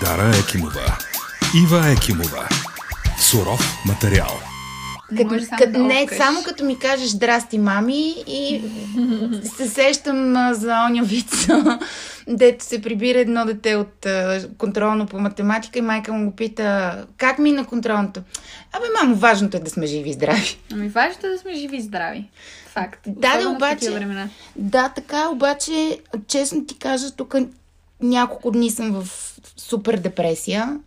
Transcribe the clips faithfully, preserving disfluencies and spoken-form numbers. Дара Екимова, Ива Екимова. Суров материал. Като, като, не, само като ми кажеш здрасти, мами, и се сещам а, за оня виц, дето се прибира едно дете от а, контролно по математика и майка му го пита: как ми на контролното? Абе, мамо, важното е да сме живи и здрави. Ами важното е да сме живи и здрави. Факт. Да, да, обаче, да, така, обаче, честно ти кажа, тук няколко дни съм в супер депресия.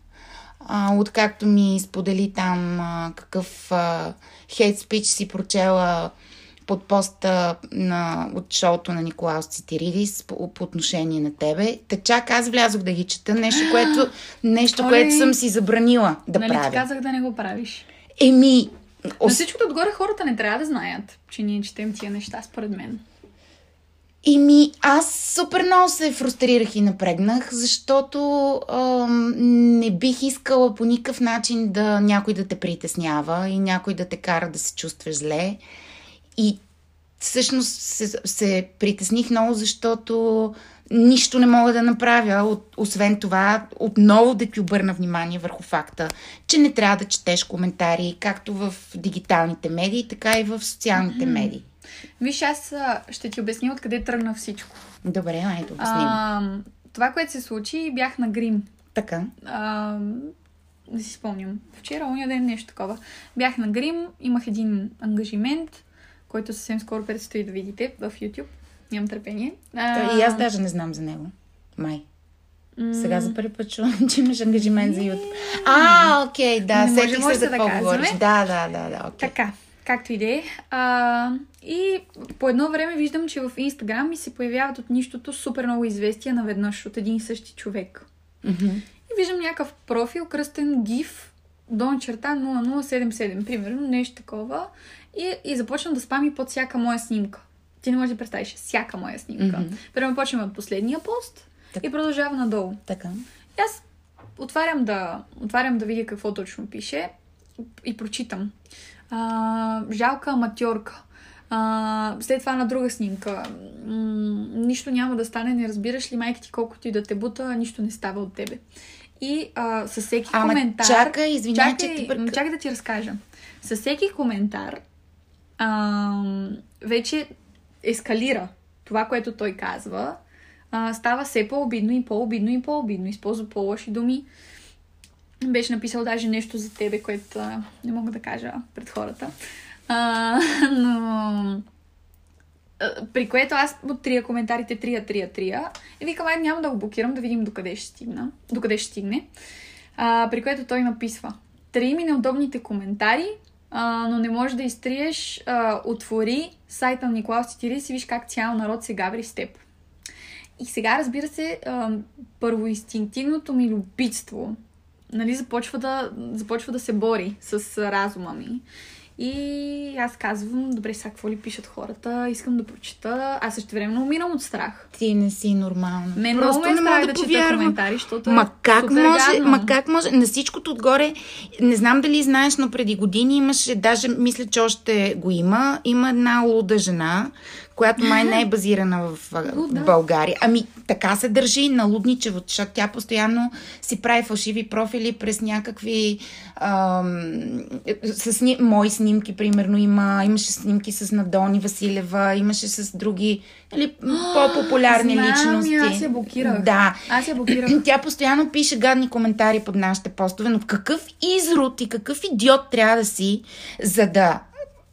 Откакто ми сподели там а, какъв хейт спич си прочела под поста на, от шоуто на Николаос Цитиридис по, по отношение на тебе. Та чак аз влязох да ги чета. Нещо, което, нещо, което съм си забранила да нали правя. Нали ти казах да не го правиш? Еми... Ос... На всичкото отгоре хората не трябва да знаят, че ние четем тия неща, според мен. Еми, аз супер много се фрустрирах и напрегнах, защото ам, не бих искала по никакъв начин да някой да те притеснява и някой да те кара да се чувстваш зле. И всъщност се, се притесних много, защото нищо не мога да направя. От, освен това, отново да ти обърна внимание върху факта, че не трябва да четеш коментари както в дигиталните медии, така и в социалните mm-hmm. медии. Виж, аз ще ти обясня откъде тръгна всичко. Добре, май да обясним. Това, което се случи, бях на грим. Така. А, да си спомням. Вчера, оня ден, нещо такова. Бях на грим, имах един ангажимент, който съвсем скоро предстои да видите в YouTube. Нямам търпение. А... И аз даже не знам за него. Май. Сега за първи път чувам, че имаш ангажимент за YouTube. А, окей, да. Сетих се за какво говориш. Да, да, да, да. Така. Както и да е. И по едно време виждам, че в Инстаграм ми се появяват от нищото супер много известия наведнъж от един и същи човек. Mm-hmm. И виждам някакъв профил, кръстен гиф, долна черта нула нула седем седем, примерно, нещо такова. И, и започвам да спами под всяка моя снимка. Ти не можеш да представиш, всяка моя снимка. Mm-hmm. Първо почваме от последния пост так. И продължавам надолу. Така. И аз отварям да, отварям да видя какво точно пише и прочитам. А, жалка аматьорка. А, след това на друга снимка. М- нищо няма да стане, не разбираш ли, майка ти, колкото и да те бута, нищо не става от тебе. И а, със всеки Ама, коментар... Чака, извиня, чакай, че ти... чакай да ти разкажа. Със всеки коментар а, вече ескалира това, което той казва. А, става все по-обидно и по-обидно и по-обидно. Използва по-лоши думи. Беше написал даже нещо за тебе, което а, не мога да кажа пред хората. А, но... А, при което аз от трия коментарите, трия, трия, трия. И викам, ай, няма да го блокирам, да видим докъде ще стигна. Докъде ще стигне. А, при което той написва: три ми неудобните коментари, а, но не можеш да изтриеш. А, отвори сайта на Николаос Цитиридис и виж как цял народ се гаври с теб. И сега, разбира се, а, първо инстинктивното ми любопитство, нали, започва да, започва да се бори с разума ми. И аз казвам: добре, сега какво ли пишат хората, искам да прочита. Аз същевременно умирам от страх. Ти не си нормална. Мен просто много ме страх да, да чета коментари, защото ма как може, ма как може? На всичкото отгоре, не знам дали знаеш, но преди години имаше, даже мисля, че още го има, има една луда жена, която май не е базирана в Луда. България. Ами така се държи на лудничево, защото тя постоянно си прави фалшиви профили през някакви ам, с ни... мои снимки, примерно, има, имаше снимки с Надони Василева, имаше с други, нали, по-популярни Знам, личности. Аз я блокирах. Да. Аз я блокирах. Тя постоянно пише гадни коментари под нашите постове, но какъв изрод и какъв идиот трябва да си, за да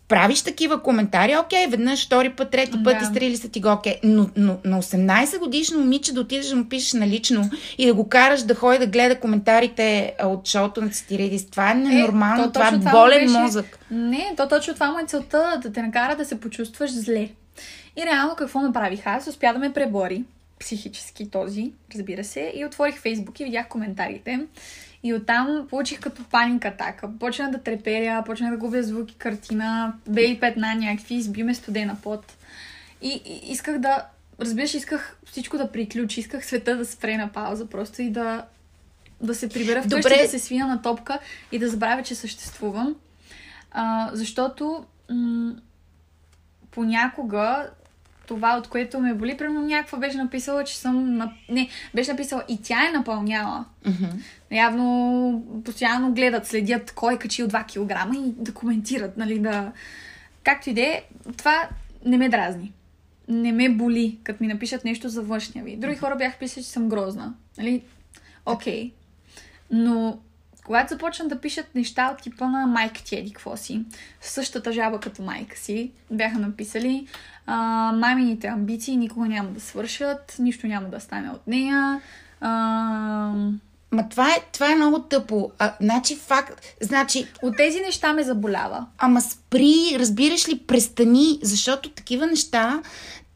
правиш такива коментари, окей, веднъж, втори път, трети път, да. Изстрели са ти го, окей. Но, но на осемнайсет годишно момиче да отидеш да му пишеш налично и да го караш да ходи да гледа коментарите от шоуто на Цитиридис. Това е ненормално, е, то, това е болен беше... мозък. Не, то точно това му е целта, да те накара да се почувстваш зле. И реално какво направих аз? Успя да ме пребори психически този, разбира се, и отворих Фейсбук и видях коментарите. И оттам получих като паника атака. Почна да треперя, почна да губя звуки, картина, бели петна някакви, изби ме студена пот. И, и исках да, разбираш, исках всичко да приключи, исках света да спре на пауза просто и да, да се прибера вкъщи, Добре. Да се свия на топка и да забравя, че съществувам. А, защото м- понякога това, от което ме боли. Примерно някаква беше написала, че съм... Нап... Не, беше написала и тя е напълняла. Mm-hmm. Явно постоянно гледат, следят кой е качил два килограма и да коментират, нали, да... Както и да е, това не ме дразни. Не ме боли, като ми напишат нещо за външния ви. Други хора бяха писали, че съм грозна. Нали? Окей. Okay. Но... Когато започнат да пишат неща от типа на майка ти еди какво си, същата жаба като майка си, бяха написали а, мамините амбиции никога няма да свършат, нищо няма да стане от нея. А... Ма това е, това е много тъпо. А, значи факт... Значи... От тези неща ме заболява. Ама спри, разбираш ли, престани, защото такива неща...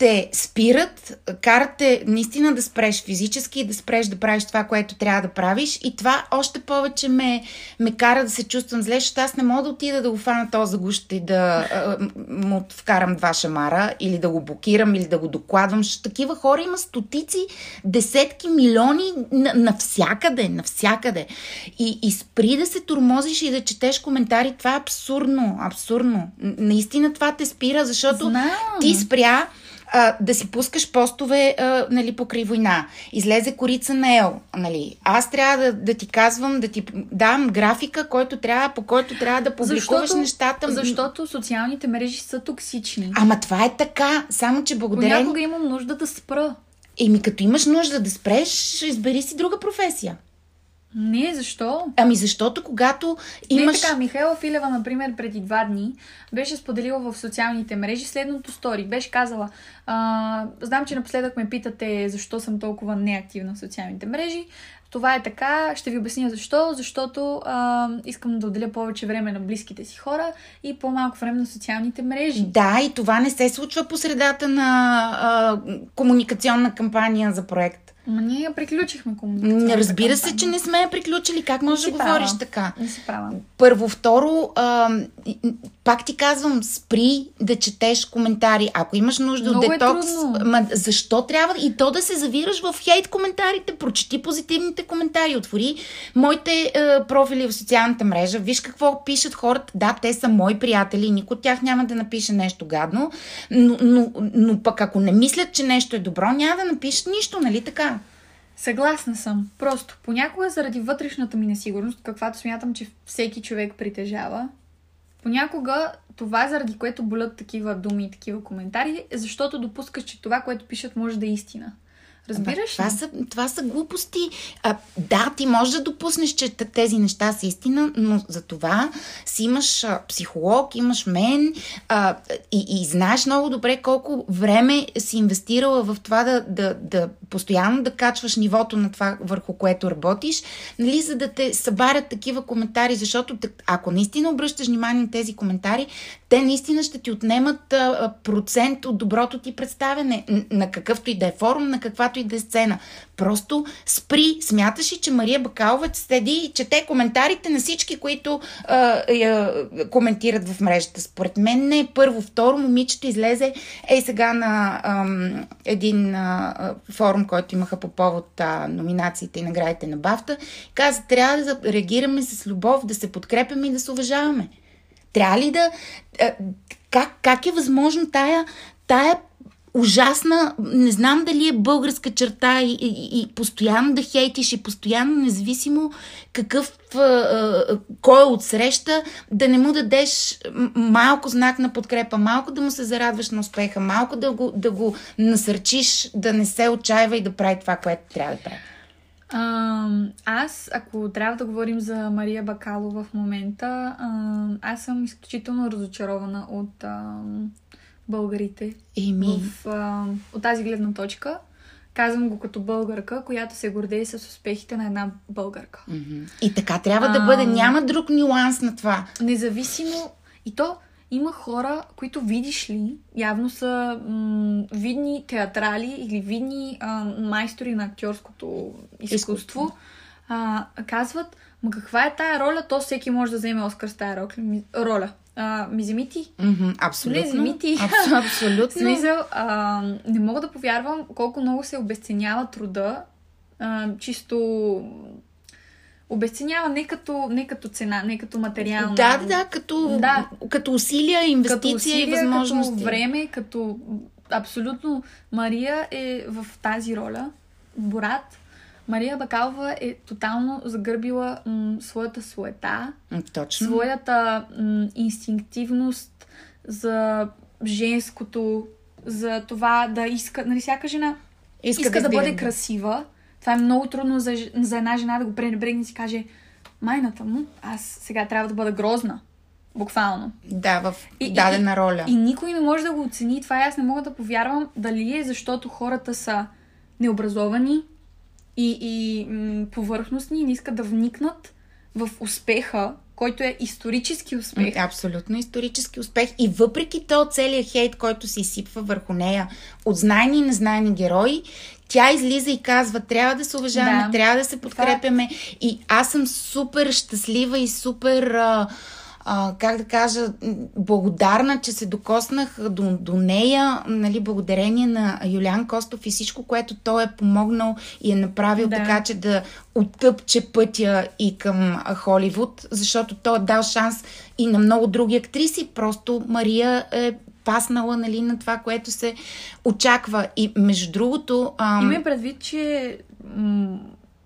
те спират, карат те наистина да спреш физически и да спреш да правиш това, което трябва да правиш. И това още повече ме, ме кара да се чувствам зле, защото аз не мога да отида да го фана този гущ и да а, му вкарам два шамара или да го блокирам или да го докладвам. Защото такива хора има стотици, десетки, милиони навсякъде, навсякъде. И, и спри да се тормозиш и да четеш коментари. Това е абсурдно, абсурдно. Наистина това те спира, защото Знам. ти спря... А, да си пускаш постове а, нали, покрай война. Излезе корица на Ел. Нали. Аз трябва да, да ти казвам, да ти дам графика, който трябва, по който трябва да публикуваш защото, нещата. Защото социалните мрежи са токсични. Ама това е така. Само, че благодаря... Понякога имам нужда да спра. Еми, като имаш нужда да спреш, избери си друга професия. Не, защо? Ами защото когато имаш... Не така, Михаила Филева, например, преди два дни беше споделила в социалните мрежи следното стори. Беше казала, а, знам, че напоследък ме питате защо съм толкова неактивна в социалните мрежи. Това е така, ще ви обясня защо, защото а, искам да отделя повече време на близките си хора и по-малко време на социалните мрежи. Да, и това не се случва по средата на а, комуникационна кампания за проект. Ма ние я приключихме комуникацията. Разбира се, че не сме я приключили. Как можеш да говориш права. така? Не си права. Първо, второ, а, пак ти казвам, спри да четеш коментари. Ако имаш нужда от детокс, е ма, защо трябва и то да се завираш в хейт коментарите? Прочети позитивните коментари. Отвори моите а, профили в социалната мрежа. Виж какво пишат хората. Да, те са мои приятели. Никой от тях няма да напише нещо гадно. Но, но, но пък ако не мислят, че нещо е добро, няма да напишат нищо, нали така? Съгласна съм. Просто понякога заради вътрешната ми несигурност, каквато смятам, че всеки човек притежава, понякога това, заради което болят такива думи и такива коментари, е защото допускаш, че това, което пишат, може да е истина. Разбираш ли? Това са, това са глупости. А, да, ти можеш да допуснеш, че тези неща са истина, но за това си имаш а, психолог, имаш мен а, и, и знаеш много добре колко време си инвестирала в това да, да, да постоянно да качваш нивото на това, върху което работиш, нали, за да те събарят такива коментари, защото ако наистина обръщаш внимание на тези коментари, те наистина ще ти отнемат а, процент от доброто ти представяне на какъвто и да е форум, на каквато и да е сцена. Просто спри. Смяташ ли, че Мария Бакалова седи и чете коментарите на всички, които а, а, коментират в мрежата? Според мен не. Първо, второ, момичето излезе ей сега на ам, един а, форум, който имаха по повод а, номинациите и наградите на Бафта. Каза, трябва да реагираме с любов, да се подкрепяме и да се уважаваме. Трябва ли да... А, как, как е възможно тая, тая ужасна, не знам дали е българска черта и, и, и постоянно да хейтиш и постоянно, независимо какъв а, а, кой отсреща, да не му дадеш малко знак на подкрепа, малко да му се зарадваш на успеха, малко да го, да го насърчиш, да не се отчаива и да прави това, което трябва да прави. А, аз, ако трябва да говорим за Мария Бакалова в момента, а, аз съм изключително разочарована от... А, българите. Еми. В, а, от тази гледна точка. Казвам го като българка, която се гордее с успехите на една българка. Mm-hmm. И така трябва а, да бъде. Няма друг нюанс на това. Независимо. И то има хора, които видиш ли, явно са м- видни театрали или видни а, майстори на актьорското изкуство. изкуство. А, казват, ма каква е тая роля? То всеки може да вземе Оскар с тая роля. А, ми земи ти. Mm-hmm, абсолютно. Не, земи ти. Абс, абсолютно. Смисъл, а, не мога да повярвам колко много се обесценява труда. А, чисто обесценява не като, не като цена, не като материално. Да, да, като, да. като усилия, инвестиция като усилия, и възможности. Като време, като абсолютно Мария е в тази роля. Борат. Мария Бакалова е тотално загърбила м, своята суета, Точно. своята м, инстинктивност за женското, за това да иска, нали, всяка жена иска, иска да, да бъде красива. Това е много трудно за, за една жена да го пренебрегне и си каже: майната му, аз сега трябва да бъда грозна. Буквално. Да, в и, дадена и, роля. И, и никой не може да го оцени. Това и аз не мога да повярвам дали е защото хората са необразовани и, и м- повърхностни и не искат да вникнат в успеха, който е исторически успех. Абсолютно исторически успех. И въпреки то целият хейт, който се изсипва върху нея от знайни и незнайни герои, тя излиза и казва: трябва да се уважаваме, да. трябва да се подкрепяме. Факт. И аз съм супер щастлива и супер... А... Uh, как да кажа, благодарна, че се докоснах до, до нея, нали, благодарение на Юлиан Костов и всичко, което той е помогнал и е направил да. така, че да оттъпче пътя и към Холивуд, защото той е дал шанс и на много други актриси, просто Мария е паснала, нали, на това, което се очаква. И между другото... Ам... Имам предвид, че м-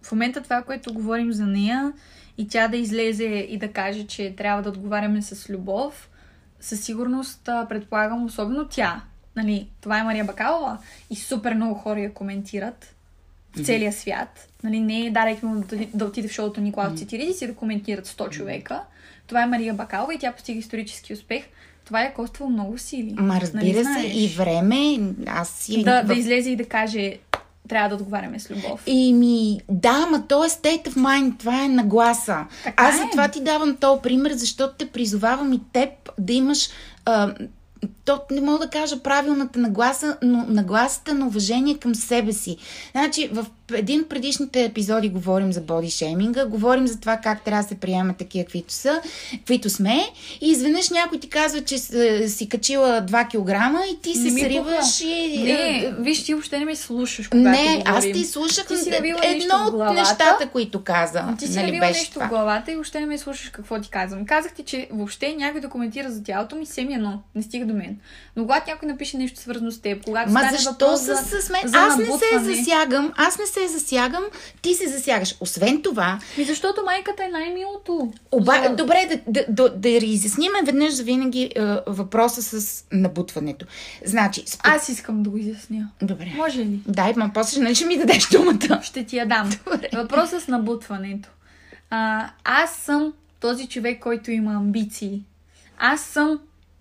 в момента това, което говорим за нея, и тя да излезе и да каже, че трябва да отговаряме с любов, със сигурност предполагам, особено тя. Нали, това е Мария Бакалова и супер много хора я коментират в целия свят. Нали, не е Дара Екимова да, да отиде в шоуто Николаос Цитиридис и да коментират сто човека. Това е Мария Бакалова и тя постига исторически успех. Това е коствало много сили. Ма разбира нали, се, и време. Аз си... да, да излезе и да каже... трябва да отговаряме с любов. Еми, да, ма то е state of mind, това е нагласа. Така Аз е. за това ти давам този пример, защото те призовавам и теб да имаш, а, то не мога да кажа правилната нагласа, но нагласата на уважение към себе си. Значи, в един от предишните епизоди говорим за бодишейминга, говорим за това как трябва да се приемаме такива, каквито са, каквито сме, и изведнъж някой ти казва, че си качила два килограма и ти се сриваш и... Не, виж, ти въобще не ме слушаш, когато не, аз ти слушах ти си едно от нещата, които каза. Ти си набила нали, нещо в главата и въобще не ме слушаш какво ти казвам. Казах ти, че въобще някой да коментира за тялото ми, семи едно, не стига до мен. Но когато някой напише нещо свързано с теб, когато Ма стане въпрос за, с мен? за аз не се засягам, аз не се засягам, ти се засягаш. Освен това... И защото майката е най-милото. Оба... За... Добре, да, да, да, да изясниме веднъж за винаги е, въпроса с набутването. Значи... Спо... Аз искам да го изясня. Добре. Може ли? Да, ма после нали ще ми дадеш думата. Ще ти я дам. Добре. Въпроса с набутването. А, аз съм този човек, който има амбиции. Аз съм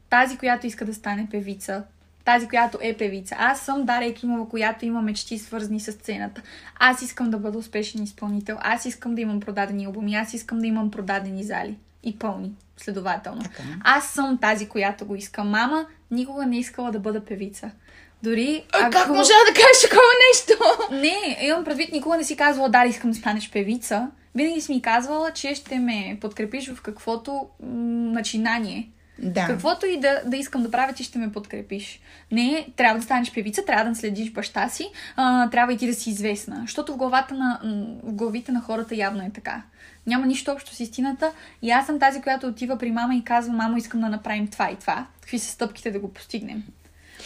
тази, която иска да стане певица. Тази, която е певица. Аз съм Дара Екимова, която има мечти свързани с сцената. Аз искам да бъда успешен изпълнител. Аз искам да имам продадени албуми. Аз искам да имам продадени зали. И пълни, следователно. Okay. Аз съм тази, която го иска. Мама никога не искала да бъда певица. Дори... А, ако... Как можа да кажеш такова нещо? Не, имам предвид, никога не си казвала: Дара, искам да станеш певица. Винаги си ми казвала, че ще ме подкрепиш в каквото м- начинание. Да. Каквото и да, да искам да правя, ти ще ме подкрепиш. Не, трябва да станеш певица, трябва да наследиш баща си, а, трябва и ти да си известна. Защото в главата на, в главите на хората явно е така. Няма нищо общо с истината. И аз съм тази, която отива при мама и казва: мамо, искам да направим това и това. Какви са стъпките да го постигнем?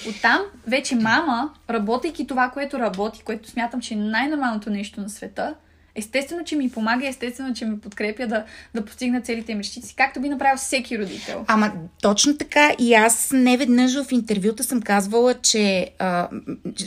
Оттам вече мама, работейки това, което работи, което смятам, че е най-нормалното нещо на света, естествено, че ми помага, естествено, че ме подкрепя да, да постигна целите мечтите си, както би направил всеки родител. Ама точно така, и аз не веднъж в интервюта съм казвала, че а,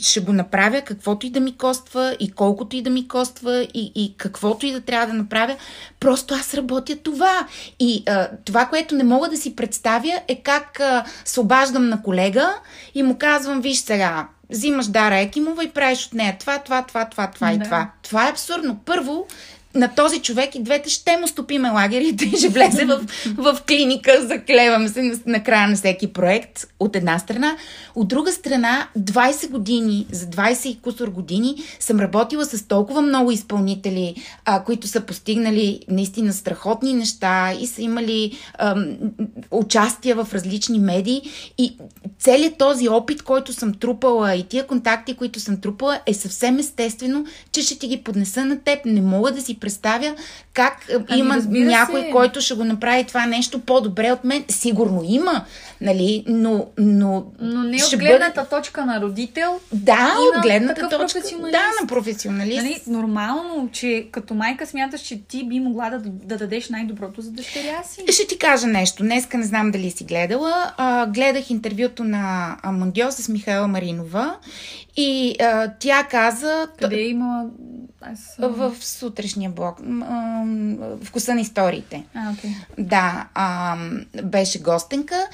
ще го направя каквото и да ми коства, и колкото и да ми коства, и, и каквото и да трябва да направя. Просто аз работя това. И а, това, което не мога да си представя, е как а, се обаждам на колега и му казвам: виж сега, взимаш Дара Екимова и правиш от нея това, това, това, това, това да. и това. Това е абсурдно. Първо, на този човек и двете ще му стопиме лагерите и ще влезе в, в клиника, заклевам се на, на края на всеки проект, от една страна. От друга страна, двайсет години, за двайсет и кусор години съм работила с толкова много изпълнители, а, които са постигнали наистина страхотни неща и са имали ам, участия в различни медии. И целият този опит, който съм трупала и тия контакти, които съм трупала, е съвсем естествено, че ще ти ги поднеса на теб. Не мога да си си представя как ами, има някой, се. който ще го направи това нещо по-добре от мен. Сигурно има, нали? Но, но, но не от гледната бъде... точка на родител. Да, от гледната точка да, на професионалист. Нали? Нормално, че като майка смяташ, че ти би могла да, да дадеш най-доброто за дъщеря си. Ще ти кажа нещо. Днеска не знам дали си гледала. А, гледах интервюто на Мандиоза с Михаил Маринова и а, тя каза... Къде е имала... Съм... В сутрешния блок. Вкуса на историите. А, okay. Да, а, беше гостенка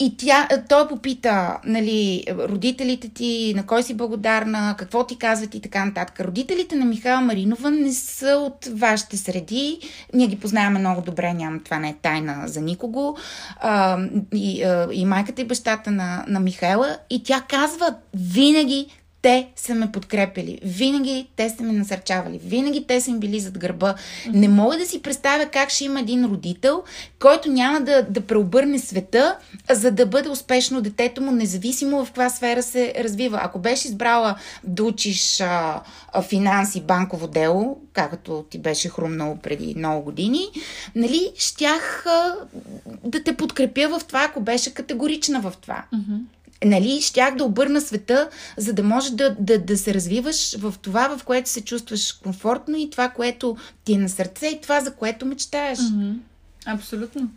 и тя, той попита, нали, родителите ти, на кой си благодарна, какво ти казват и така нататък. Родителите на Михаила Маринова не са от вашите среди. Ние ги познаваме много добре, няма, това не е тайна за никого. А, и, а, и майката и бащата на, на Михаила. И тя казва винаги: те са ме подкрепили, винаги те са ме насърчавали, винаги те са ми били зад гърба. Не мога да си представя как ще има един родител, който няма да, да преобърне света, за да бъде успешно детето му, независимо в каква сфера се развива. Ако беше избрала да учиш а, а, финанси, банково дело, както ти беше хрумнало преди много години, нали, щях а, да те подкрепя в това, ако беше категорична в това. Mm-hmm. Нали, щях да обърна света, за да можеш да, да, да се развиваш в това, в което се чувстваш комфортно и това, което ти е на сърце и това, за което мечтаеш. Mm-hmm. Абсолютно.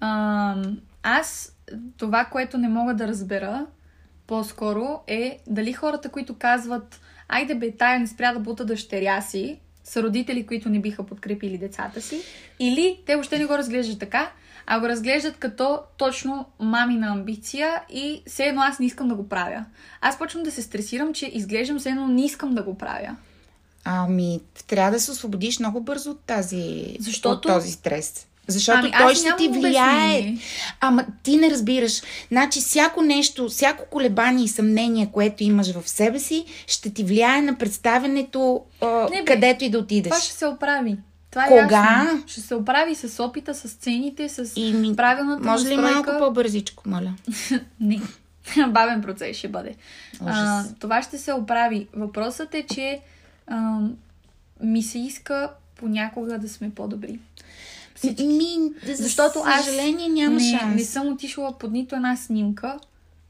А, аз това, което не мога да разбера по-скоро е дали хората, които казват: айде бе, тая не спря да бута дъщеря си, са родители, които не биха подкрепили децата си, или те въобще не го разглеждат така, а го разглеждат като точно мамина амбиция и все едно аз не искам да го правя. Аз почвам да се стресирам, че изглеждам все едно не искам да го правя. Ами, трябва да се освободиш много бързо от тази, Защото... от този стрес. Защото ами, той ще ти влияе. Обясни. Ама ти не разбираш. Значи всяко нещо, всяко колебание и съмнение, което имаш в себе си, ще ти влияе на представянето а, не, бе, където и да отидеш. Това ще се оправи. Това Кога? Е ясно. Ще се оправи с опита, с цените, с ми... правилната настройка. Може ли малко по-бързичко, моля? Не. Бавен процес ще бъде. А, това ще се оправи. Въпросът е, че а, ми се иска понякога да сме по-добри. Ми, защото аз, съжаление, няма не, шанс. Не съм отишла под нито една снимка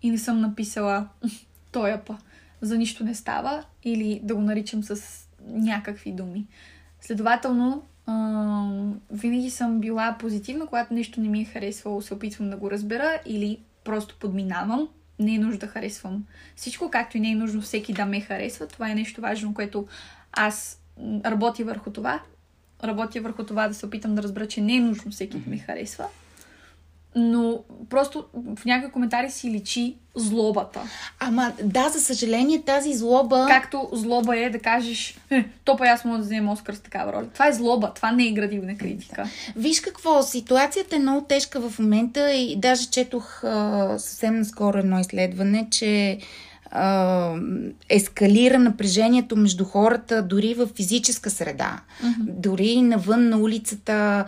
и не съм написала тоя па. За нищо не става или да го наричам с някакви думи. Следователно, а, винаги съм била позитивна, когато нещо не ми е харесвало, се опитвам да го разбера или просто подминавам. Не е нужно да харесвам всичко, както и не е нужно всеки да ме харесва. Това е нещо важно, което аз работя върху това. Работя върху това да се опитам да разбера, че не е нужно всеки да ме харесва. Но просто в някакви коментари си личи злобата. Ама да, за съжаление тази злоба... Както злоба е да кажеш: то па аз мога да взема Оскар с такава роля. Това е злоба, това не е градивна критика. Да. Виж какво, ситуацията е много тежка в момента и даже четох а, съвсем наскоро едно изследване, че ескалира напрежението между хората дори в физическа среда. Uh-huh. Дори навън на улицата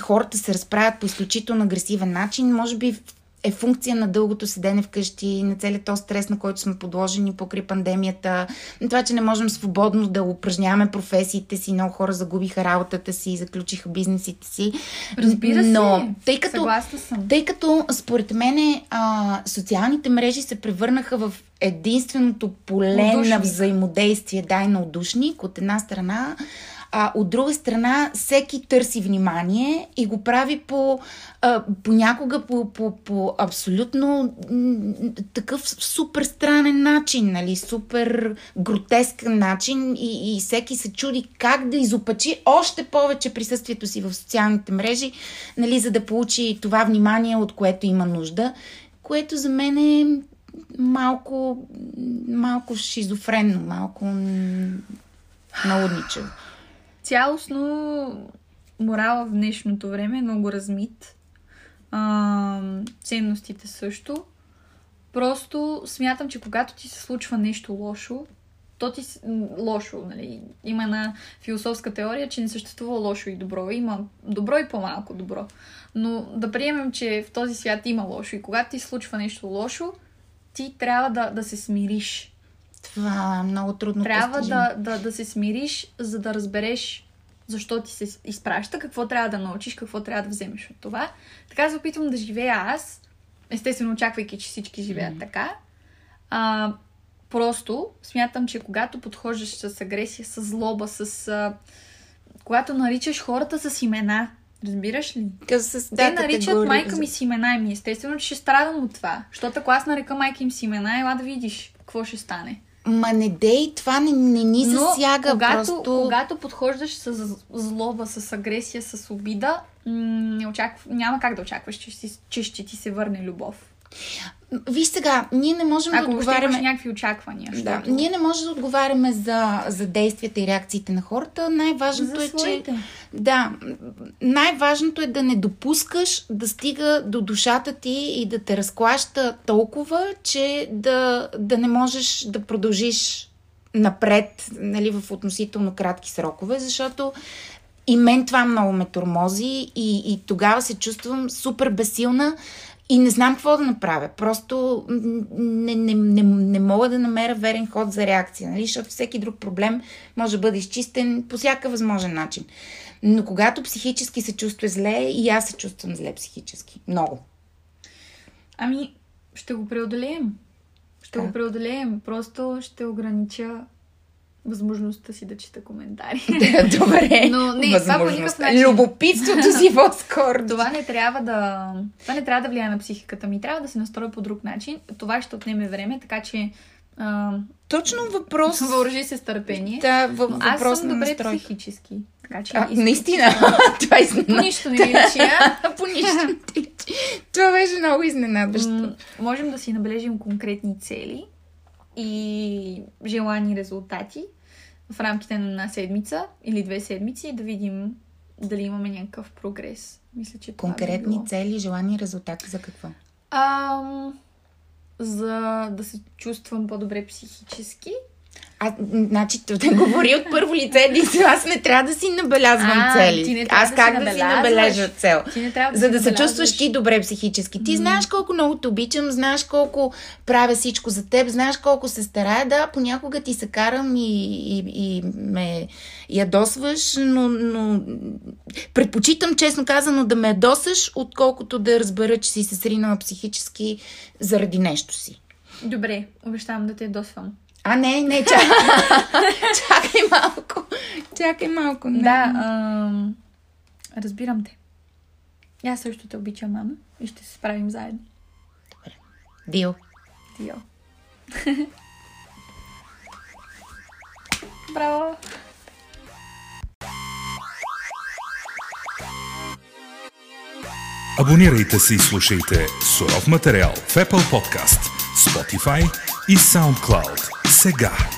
хората се разправят по изключително агресивен начин. Може би е функция на дългото седене вкъщи, на целият този стрес, на който сме подложени покрай пандемията, на това, че не можем свободно да упражняваме професиите си, много хора загубиха работата си, заключиха бизнесите си. Разбира се, но тъй като, съгласна съм. Тъй като, според мен, а, социалните мрежи се превърнаха в единственото поле Удушни. на взаимодействие, да, и на удушник, от една страна. А от друга страна, всеки търси внимание и го прави по, а, понякога по, по, по абсолютно м- такъв супер странен начин, нали, супер гротескан начин и, и всеки се чуди как да изопачи още повече присъствието си в социалните мрежи, нали, за да получи това внимание, от което има нужда, което за мен е малко, малко шизофренно, малко налудничево. Цялостно морала в днешното време е много размит. А, ценностите също. Просто смятам, че когато ти се случва нещо лошо, то ти лошо, нали? Има една философска теория, че не съществува лошо и добро. Има добро и по-малко добро. Но да приемем, че в този свят има лошо. И когато ти се случва нещо лошо, ти трябва да, да се смириш. Това е много трудно. Трябва да, да, да се смириш, за да разбереш защо ти се изпраща, какво трябва да научиш, какво трябва да вземеш от това. Така се опитвам да живея аз, естествено очаквайки, че всички живеят mm. така. А, просто смятам, че когато подхождаш с агресия, с злоба, с... А, когато наричаш хората с имена, разбираш ли? С... Те да, наричат категория. Майка ми с имена и ми естествено, че ще страдам от това. Защото ако аз нарека майка им с имена, ела да видиш какво ще стане. Ма не дей, това не, не ни засяга. Но когато, просто... когато подхождаш с злоба, с агресия, с обида, не очакв... няма как да очакваш, че, си, че ще ти се върне любов. Виж сега, ние не можем ако да отговаряме... Ако някакви очаквания. Да. Да. Ние не можем да отговаряме за, за действията и реакциите на хората. Най-важното е, че... Да. Най-важното е да не допускаш да стига до душата ти и да те разклаща толкова, че да, да не можеш да продължиш напред, нали, в относително кратки срокове, защото и мен това много ме тормози и, и тогава се чувствам супер безсилна, и не знам какво да направя. Просто не, не, не, не мога да намеря верен ход за реакция, нали? Защото всеки друг проблем може да бъде изчистен по всяка възможен начин. Но когато психически се чувства зле, и аз се чувствам зле психически. Много. Ами, ще го преодолеем. Ще да. го преодолеем. Просто ще огранича възможността си да чета коментари. Да, добре. Но не, това по никакъв начин. Любопитството си по-скоро. Това не трябва да. Това не трябва да влияе на психиката ми. Трябва да се настроя по друг начин. Това ще отнеме време, така че. А... Точно въпрос. Въоръжи се с търпение. Да, въ... аз въпрос съм на добре настройка. Психически. Така че. А, наистина. Това е изненадващо. По нищо не личи. По нищо. Това беше много изненадващо. Можем да си набележим конкретни цели и желани резултати в рамките на една седмица или две седмици, да видим дали имаме някакъв прогрес. Мисля, че конкретни това би цели, желани резултати за какво? А, за да се чувствам по-добре психически. А, значи, да говори от първо лице, аз не трябва да си набелязвам а, цели. Аз да как да си набележа цел? Да за да се чувстваш ти добре психически. Ти mm. знаеш колко много те обичам, знаеш колко правя всичко за теб, знаеш колко се старая. Да, понякога ти се карам и, и, и ме ядосваш, но, но предпочитам, честно казано, да ме ядосаш, отколкото да разбера, че си се сринала психически заради нещо си. Добре, обещавам да те ядосвам. А, не, не, чакай. чакай малко. Чакай малко. Не. Да, а, разбирам те. Аз също те обичам, мама. И ще се справим заедно. Добре. Дил. Дил. Браво! Абонирайте се и слушайте суров материал в Apple Podcast, Spotify и SoundCloud. Сега!